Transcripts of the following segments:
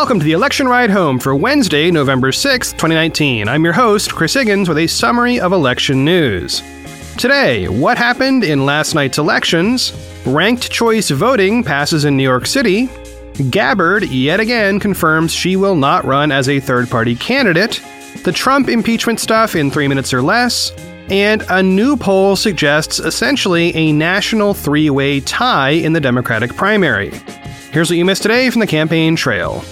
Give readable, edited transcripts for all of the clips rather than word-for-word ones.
Welcome to the Election Ride Home for Wednesday, November 6th, 2019. I'm your host, Chris Higgins, with a summary of election news. Today, what happened in last night's elections, ranked choice voting passes in New York City, Gabbard yet again confirms she will not run as a third-party candidate, the Trump impeachment stuff in 3 minutes or less, and a new poll suggests essentially a national three-way tie in the Democratic primary. Here's what you missed today from the campaign trail.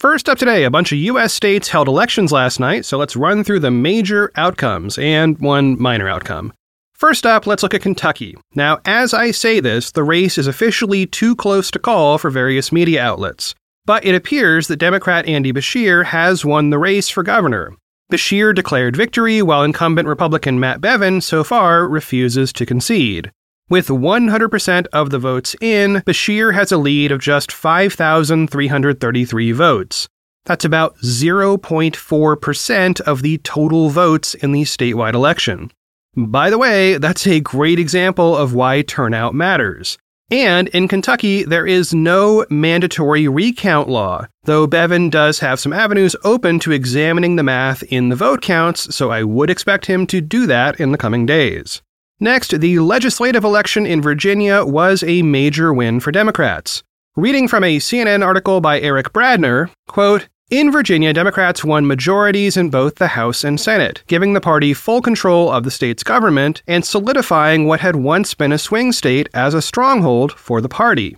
First up today, a bunch of U.S. states held elections last night, so let's run through the major outcomes and one minor outcome. First up, let's look at Kentucky. Now, as I say this, the race is officially too close to call for various media outlets. But it appears that Democrat Andy Beshear has won the race for governor. Beshear declared victory, while incumbent Republican Matt Bevin so far refuses to concede. With 100% of the votes in, Beshear has a lead of just 5,333 votes. That's about 0.4% of the total votes in the statewide election. By the way, that's a great example of why turnout matters. And in Kentucky, there is no mandatory recount law, though Bevin does have some avenues open to examining the math in the vote counts, so I would expect him to do that in the coming days. Next, the legislative election in Virginia was a major win for Democrats. Reading from a CNN article by Eric Bradner, quote, "In Virginia, Democrats won majorities in both the House and Senate, giving the party full control of the state's government and solidifying what had once been a swing state as a stronghold for the party.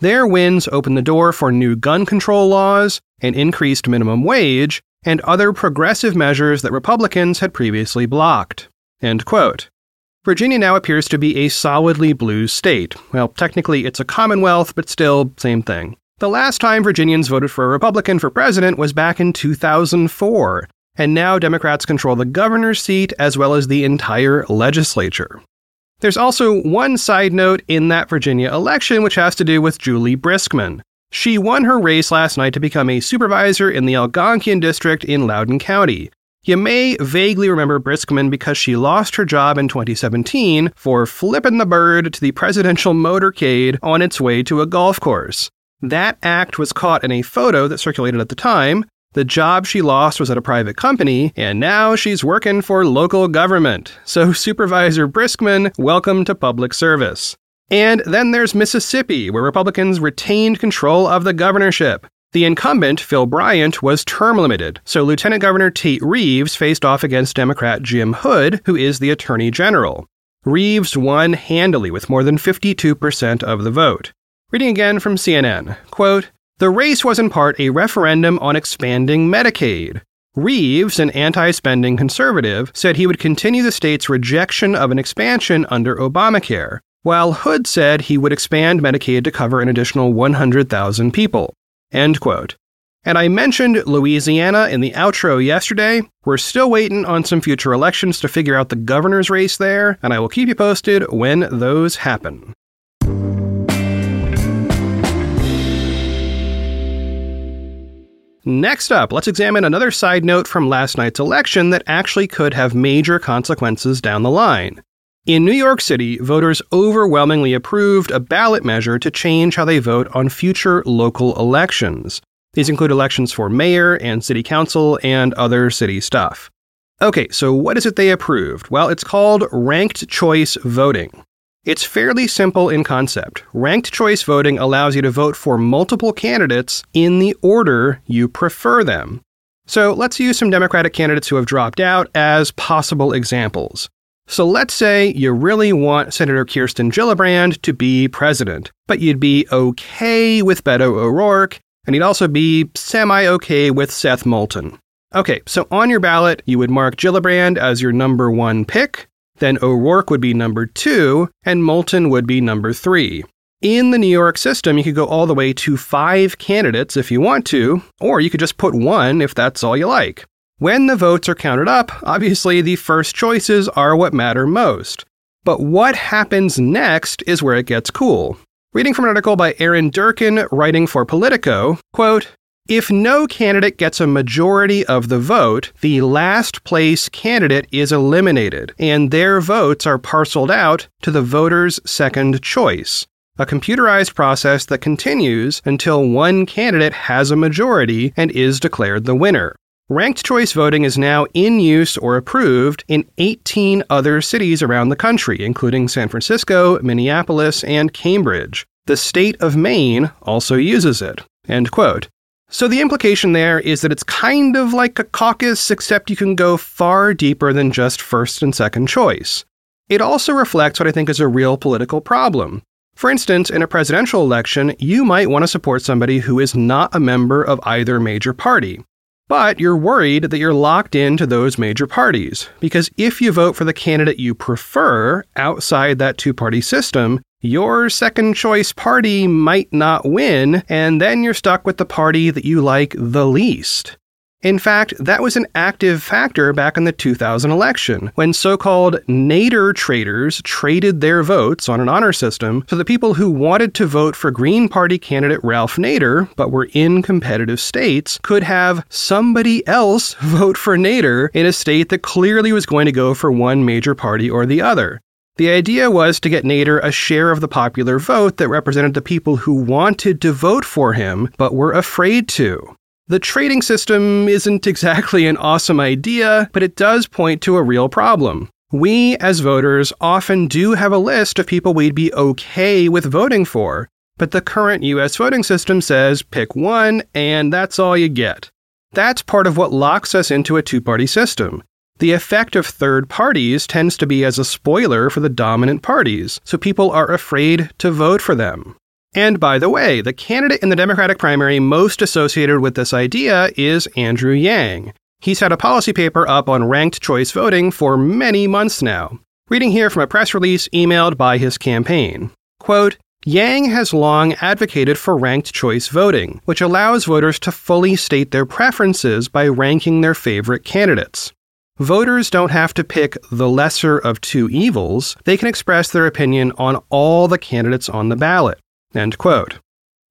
Their wins opened the door for new gun control laws, an increased minimum wage, and other progressive measures that Republicans had previously blocked." End quote. Virginia now appears to be a solidly blue state. Well, technically it's a commonwealth, but still, same thing. The last time Virginians voted for a Republican for president was back in 2004, and now Democrats control the governor's seat as well as the entire legislature. There's also one side note in that Virginia election which has to do with Julie Briskman. She won her race last night to become a supervisor in the Algonquian district in Loudoun County. You may vaguely remember Briskman because she lost her job in 2017 for flipping the bird to the presidential motorcade on its way to a golf course. That act was caught in a photo that circulated at the time. The job she lost was at a private company, and now she's working for local government. So Supervisor Briskman, welcome to public service. And then there's Mississippi, where Republicans retained control of the governorship. The incumbent, Phil Bryant, was term limited, so Lieutenant Governor Tate Reeves faced off against Democrat Jim Hood, who is the Attorney General. Reeves won handily with more than 52% of the vote. Reading again from CNN, quote, "The race was in part a referendum on expanding Medicaid. Reeves, an anti-spending conservative, said he would continue the state's rejection of an expansion under Obamacare, while Hood said he would expand Medicaid to cover an additional 100,000 people." End quote. And I mentioned Louisiana in the outro yesterday. We're still waiting on some future elections to figure out the governor's race there, and I will keep you posted when those happen. Next up, let's examine another side note from last night's election that actually could have major consequences down the line. In New York City, voters overwhelmingly approved a ballot measure to change how they vote on future local elections. These include elections for mayor and city council and other city stuff. Okay, so what is it they approved? Well, it's called ranked choice voting. It's fairly simple in concept. Ranked choice voting allows you to vote for multiple candidates in the order you prefer them. So let's use some Democratic candidates who have dropped out as possible examples. So let's say you really want Senator Kirsten Gillibrand to be president, but you'd be okay with Beto O'Rourke, and you'd also be semi-okay with Seth Moulton. Okay, so on your ballot, you would mark Gillibrand as your number one pick. Then O'Rourke would be number 2, and Moulton would be number 3. In the New York system, you could go all the way to 5 candidates if you want to, or you could just put one if that's all you like. When the votes are counted up, obviously the first choices are what matter most. But what happens next is where it gets cool. Reading from an article by Aaron Durkin, writing for Politico, quote, If no candidate gets a majority of the vote, the last place candidate is eliminated, and their votes are parceled out to the voter's second choice, a computerized process that continues until one candidate has a majority and is declared the winner. Ranked choice voting is now in use or approved in 18 other cities around the country, including San Francisco, Minneapolis, and Cambridge. The state of Maine also uses it. End quote. So the implication there is that it's kind of like a caucus, except you can go far deeper than just first and second choice. It also reflects what I think is a real political problem. For instance, in a presidential election, you might want to support somebody who is not a member of either major party. But you're worried that you're locked into those major parties, because if you vote for the candidate you prefer outside that two-party system, your second-choice party might not win, and then you're stuck with the party that you like the least. In fact, that was an active factor back in the 2000 election, when so-called Nader traders traded their votes on an honor system so that people who wanted to vote for Green Party candidate Ralph Nader, but were in competitive states, could have somebody else vote for Nader in a state that clearly was going to go for one major party or the other. The idea was to get Nader a share of the popular vote that represented the people who wanted to vote for him, but were afraid to. The trading system isn't exactly an awesome idea, but it does point to a real problem. We, as voters, often do have a list of people we'd be okay with voting for, but the current U.S. voting system says pick one, and that's all you get. That's part of what locks us into a two-party system. The effect of third parties tends to be as a spoiler for the dominant parties, so people are afraid to vote for them. And by the way, the candidate in the Democratic primary most associated with this idea is Andrew Yang. He's had a policy paper up on ranked choice voting for many months now. Reading here from a press release emailed by his campaign. Quote, Yang has long advocated for ranked choice voting, which allows voters to fully state their preferences by ranking their favorite candidates. Voters don't have to pick the lesser of two evils. They can express their opinion on all the candidates on the ballot. End quote.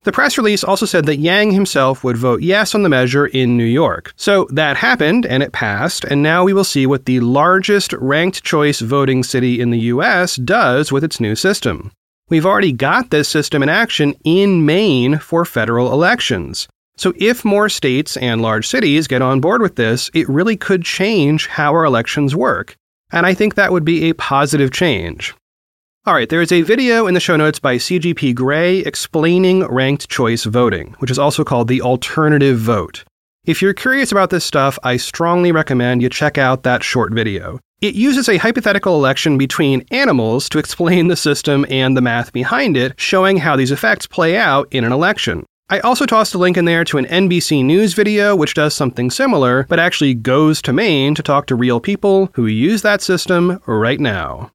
The press release also said that Yang himself would vote yes on the measure in New York. So that happened, and it passed, and now we will see what the largest ranked choice voting city in the U.S. does with its new system. We've already got this system in action in Maine for federal elections. So if more states and large cities get on board with this, it really could change how our elections work. And I think that would be a positive change. All right, there is a video in the show notes by CGP Grey explaining ranked choice voting, which is also called the alternative vote. If you're curious about this stuff, I strongly recommend you check out that short video. It uses a hypothetical election between animals to explain the system and the math behind it, showing how these effects play out in an election. I also tossed a link in there to an NBC News video which does something similar, but actually goes to Maine to talk to real people who use that system right now.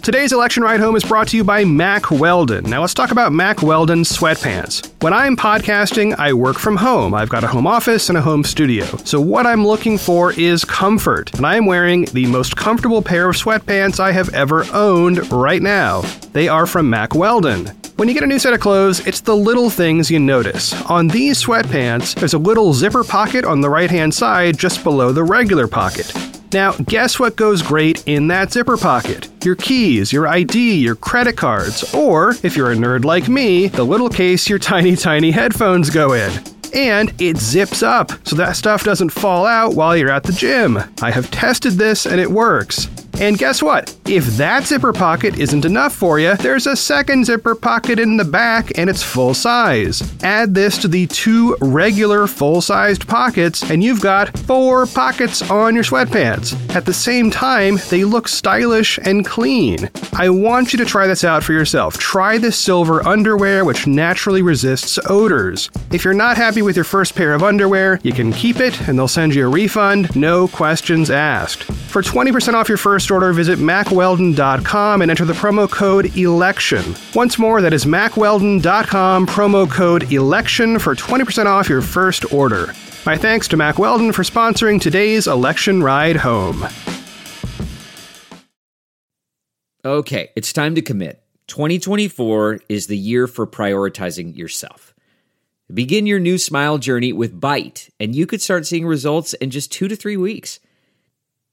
Today's Election Ride Home is brought to you by Mack Weldon. Now let's talk about Mack Weldon sweatpants. When I'm podcasting, I work from home. I've got a home office and a home studio. So what I'm looking for is comfort. And I am wearing the most comfortable pair of sweatpants I have ever owned right now. They are from Mack Weldon. When you get a new set of clothes, it's the little things you notice. On these sweatpants, there's a little zipper pocket on the right-hand side just below the regular pocket. Now, guess what goes great in that zipper pocket? Your keys, your ID, your credit cards, or, if you're a nerd like me, the little case your tiny headphones go in. And it zips up, so that stuff doesn't fall out while you're at the gym. I have tested this and it works. And guess what? If that zipper pocket isn't enough for you, there's a second zipper pocket in the back and it's full size. Add this to the two regular full-sized pockets and you've got four pockets on your sweatpants. At the same time, they look stylish and clean. I want you to try this out for yourself. Try this silver underwear which naturally resists odors. If you're not happy with your first pair of underwear, you can keep it and they'll send you a refund, no questions asked. For 20% off your first order, visit MackWeldon.com and enter the promo code ELECTION. Once more, that is MackWeldon.com, promo code ELECTION for 20% off your first order. My thanks to Mack Weldon for sponsoring today's Election Ride Home. Okay, it's time to commit. 2024 is the year for prioritizing yourself. Begin your new smile journey with Byte, and you could start seeing results in just 2 to 3 weeks.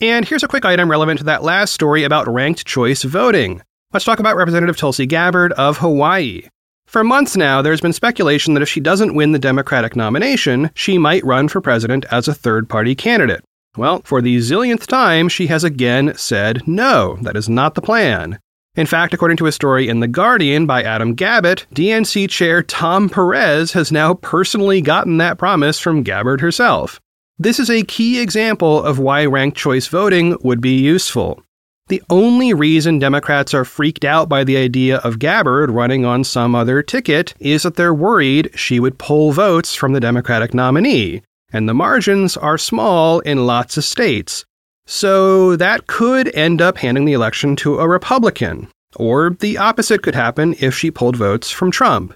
And here's a quick item relevant to that last story about ranked choice voting. Let's talk about Representative Tulsi Gabbard of Hawaii. For months now, there's been speculation that if she doesn't win the Democratic nomination, she might run for president as a third-party candidate. Well, for the zillionth time, she has again said no, that is not the plan. In fact, according to a story in The Guardian by Adam Gabbett, DNC Chair Tom Perez has now personally gotten that promise from Gabbard herself. This is a key example of why ranked choice voting would be useful. The only reason Democrats are freaked out by the idea of Gabbard running on some other ticket is that they're worried she would pull votes from the Democratic nominee, and the margins are small in lots of states. So that could end up handing the election to a Republican, or the opposite could happen if she pulled votes from Trump.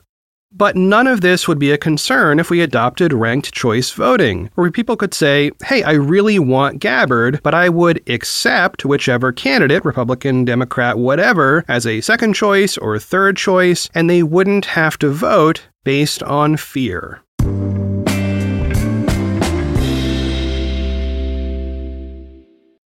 But none of this would be a concern if we adopted ranked choice voting, where people could say, hey, I really want Gabbard, but I would accept whichever candidate, Republican, Democrat, whatever, as a second choice or third choice, and they wouldn't have to vote based on fear.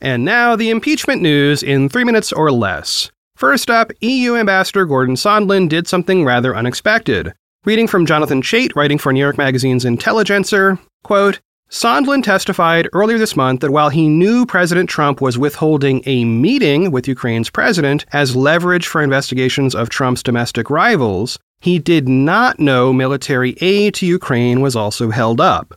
And now the impeachment news in 3 minutes or less. First up, EU Ambassador Gordon Sondland did something rather unexpected. Reading from Jonathan Chait, writing for New York Magazine's Intelligencer, quote, Sondland testified earlier this month that while he knew President Trump was withholding a meeting with Ukraine's president as leverage for investigations of Trump's domestic rivals, he did not know military aid to Ukraine was also held up.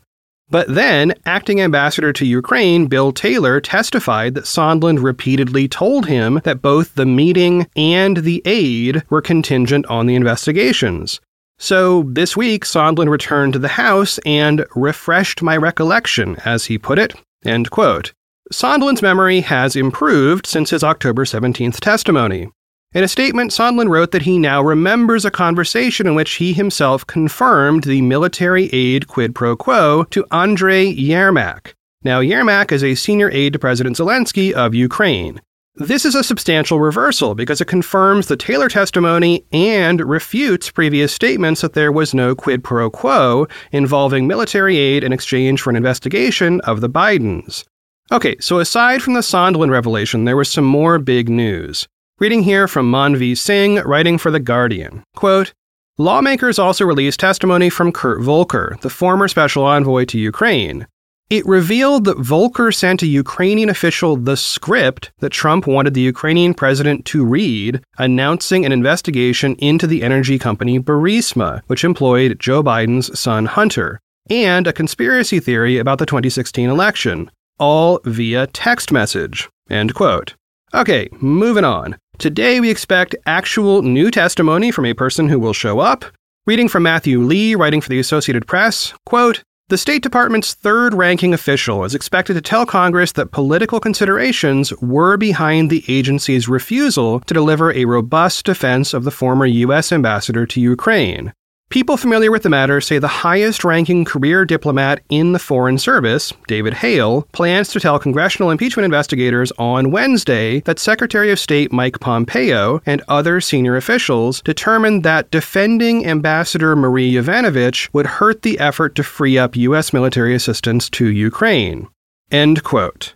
But then, acting ambassador to Ukraine, Bill Taylor, testified that Sondland repeatedly told him that both the meeting and the aid were contingent on the investigations. So this week, Sondland returned to the House and refreshed my recollection, as he put it, end quote. Sondland's memory has improved since his October 17th testimony. In a statement, Sondland wrote that he now remembers a conversation in which he himself confirmed the military aid quid pro quo to Andrei Yermak. Now, Yermak is a senior aide to President Zelensky of Ukraine. This is a substantial reversal because it confirms the Taylor testimony and refutes previous statements that there was no quid pro quo involving military aid in exchange for an investigation of the Bidens. Okay, so aside from the Sondland revelation, there was some more big news. Reading here from Manvi Singh, writing for The Guardian. Quote, lawmakers also released testimony from Kurt Volker, the former special envoy to Ukraine. It revealed that Volker sent a Ukrainian official the script that Trump wanted the Ukrainian president to read, announcing an investigation into the energy company Burisma, which employed Joe Biden's son Hunter, and a conspiracy theory about the 2016 election, all via text message, end quote. Okay, moving on. Today we expect actual new testimony from a person who will show up. Reading from Matthew Lee, writing for the Associated Press, quote, the State Department's third-ranking official is expected to tell Congress that political considerations were behind the agency's refusal to deliver a robust defense of the former U.S. ambassador to Ukraine. People familiar with the matter say the highest-ranking career diplomat in the Foreign Service, David Hale, plans to tell congressional impeachment investigators on Wednesday that Secretary of State Mike Pompeo and other senior officials determined that defending Ambassador Marie Yovanovitch would hurt the effort to free up U.S. military assistance to Ukraine. End quote.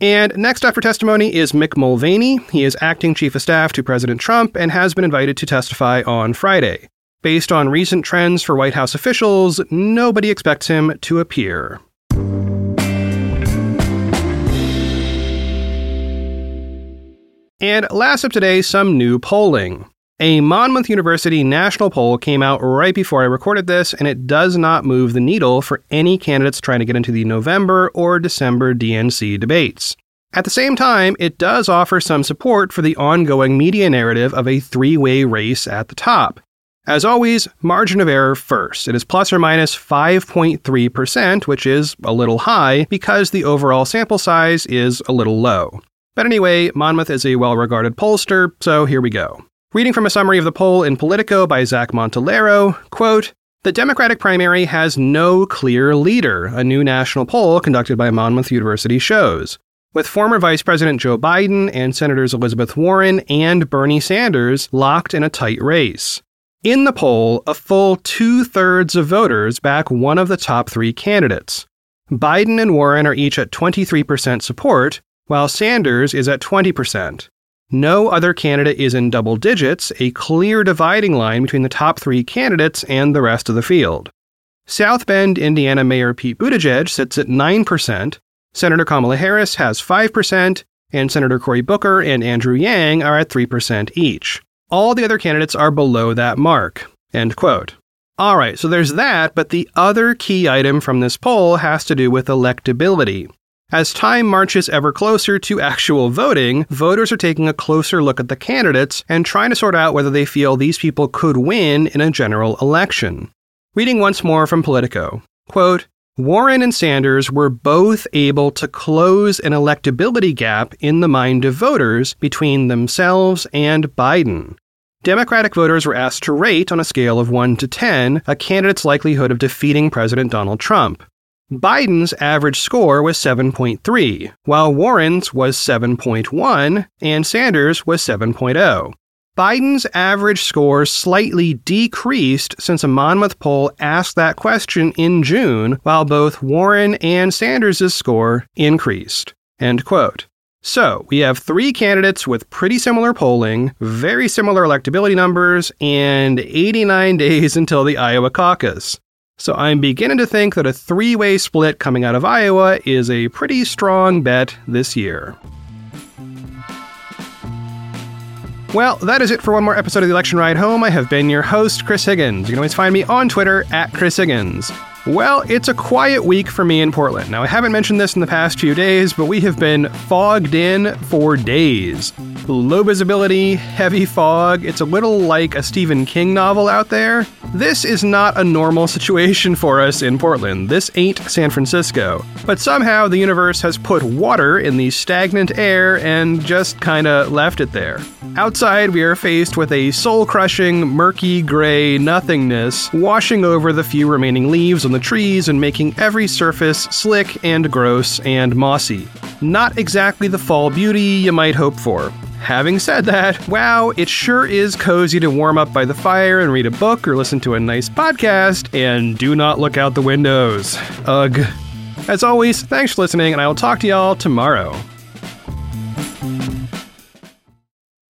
And next up for testimony is Mick Mulvaney. He is acting chief of staff to President Trump and has been invited to testify on Friday. Based on recent trends for White House officials, nobody expects him to appear. And last up today, some new polling. A Monmouth University national poll came out right before I recorded this, and it does not move the needle for any candidates trying to get into the November or December DNC debates. At the same time, it does offer some support for the ongoing media narrative of a three-way race at the top. As always, margin of error first. It is plus or minus 5.3%, which is a little high because the overall sample size is a little low. But anyway, Monmouth is a well-regarded pollster, so here we go. Reading from a summary of the poll in Politico by Zach Montalero, quote, "The Democratic primary has no clear leader, a new national poll conducted by Monmouth University shows. With former Vice President Joe Biden and Senators Elizabeth Warren and Bernie Sanders locked in a tight race. In the poll, a full two-thirds of voters back one of the top three candidates. Biden and Warren are each at 23% support, while Sanders is at 20%. No other candidate is in double digits, a clear dividing line between the top three candidates and the rest of the field. South Bend, Indiana Mayor Pete Buttigieg sits at 9%, Senator Kamala Harris has 5%, and Senator Cory Booker and Andrew Yang are at 3% each. All the other candidates are below that mark." End quote. All right, so there's that, but the other key item from this poll has to do with electability. As time marches ever closer to actual voting, voters are taking a closer look at the candidates and trying to sort out whether they feel these people could win in a general election. Reading once more from Politico, quote, "Warren and Sanders were both able to close an electability gap in the mind of voters between themselves and Biden. Democratic voters were asked to rate on a scale of 1 to 10 a candidate's likelihood of defeating President Donald Trump. Biden's average score was 7.3, while Warren's was 7.1 and Sanders was 7.0. Biden's average score slightly decreased since a Monmouth poll asked that question in June, while both Warren and Sanders' score increased." End quote. So, we have three candidates with pretty similar polling, very similar electability numbers, and 89 days until the Iowa caucus. So I'm beginning to think that a three-way split coming out of Iowa is a pretty strong bet this year. Well, that is it for one more episode of The Election Ride Home. I have been your host, Chris Higgins. You can always find me on Twitter at Chris Higgins. Well, it's a quiet week for me in Portland. Now, I haven't mentioned this in the past few days, but we have been fogged in for days. Low visibility, heavy fog. It's a little like a Stephen King novel out there. This is not a normal situation for us in Portland. This ain't San Francisco. But somehow the universe has put water in the stagnant air and just kinda left it there. Outside, we are faced with a soul-crushing, murky gray nothingness washing over the few remaining leaves on the trees and making every surface slick and gross and mossy. Not exactly the fall beauty you might hope for. Having said that, wow, it sure is cozy to warm up by the fire and read a book or listen to a nice podcast, and do not look out the windows. Ugh. As always, thanks for listening, and I will talk to y'all tomorrow.